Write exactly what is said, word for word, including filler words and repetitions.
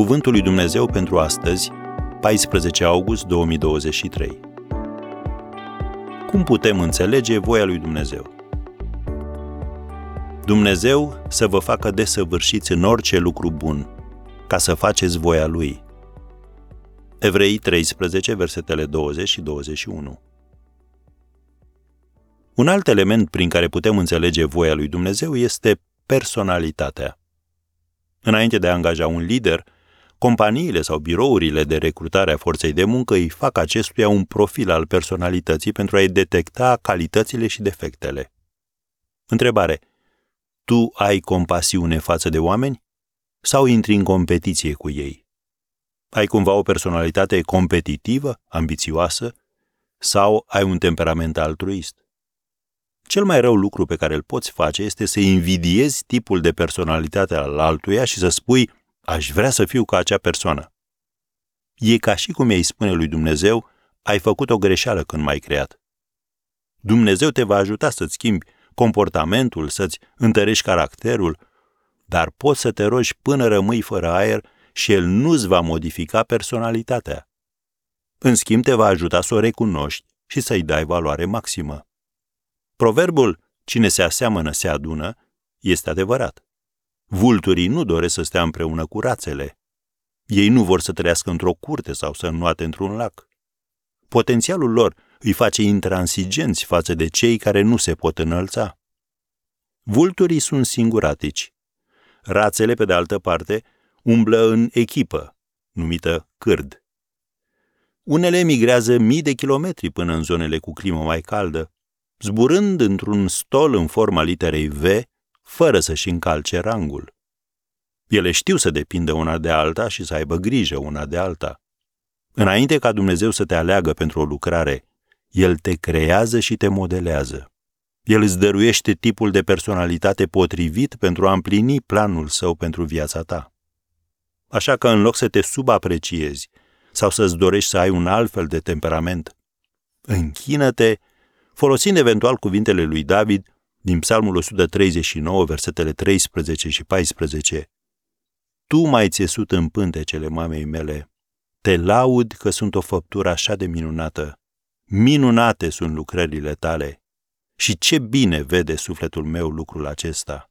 Cuvântul lui Dumnezeu pentru astăzi, paisprezece august două mii douăzeci și trei. Cum putem înțelege voia lui Dumnezeu? Dumnezeu să vă facă desăvârșiți în orice lucru bun, ca să faceți voia Lui. Evrei treisprezece, versetele douăzeci și douăzeci și unu. Un alt element prin care putem înțelege voia lui Dumnezeu este personalitatea. Înainte de a angaja un lider, companiile sau birourile de recrutare a forței de muncă îi fac acestuia un profil al personalității pentru a-i detecta calitățile și defectele. Întrebare: tu ai compasiune față de oameni sau intri în competiție cu ei? Ai cumva o personalitate competitivă, ambițioasă, sau ai un temperament altruist? Cel mai rău lucru pe care îl poți face este să invidiezi tipul de personalitate al altuia și să spui: aș vrea să fiu ca acea persoană. E ca și cum ei spune lui Dumnezeu: ai făcut o greșeală când m-ai creat. Dumnezeu te va ajuta să-ți schimbi comportamentul, să-ți întărești caracterul, dar poți să te rogi până rămâi fără aer și El nu-ți va modifica personalitatea. În schimb, te va ajuta să o recunoști și să-i dai valoare maximă. Proverbul "cine se aseamănă se adună" este adevărat. Vulturii nu doresc să stea împreună cu rațele. Ei nu vor să trăiască într-o curte sau să înnoate într-un lac. Potențialul lor îi face intransigenți față de cei care nu se pot înălța. Vulturii sunt singuratici. Rațele, pe de altă parte, umblă în echipă, numită cârd. Unele migrează mii de kilometri până în zonele cu climă mai caldă, zburând într-un stol în forma literei V, fără să-și încalce rangul. Ele știu să depindă una de alta și să aibă grijă una de alta. Înainte ca Dumnezeu să te aleagă pentru o lucrare, El te creează și te modelează. El îți dăruiește tipul de personalitate potrivit pentru a împlini planul Său pentru viața ta. Așa că în loc să te subapreciezi sau să-ți dorești să ai un altfel de temperament, închină-te, folosind eventual cuvintele lui David din Psalmul o sută treizeci și nouă, versetele treisprezece și paisprezece. Tu m-ai țesut în pântecele mamei mele, te laud că sunt o făptură așa de minunată, minunate sunt lucrările tale și ce bine vede sufletul meu lucrul acesta.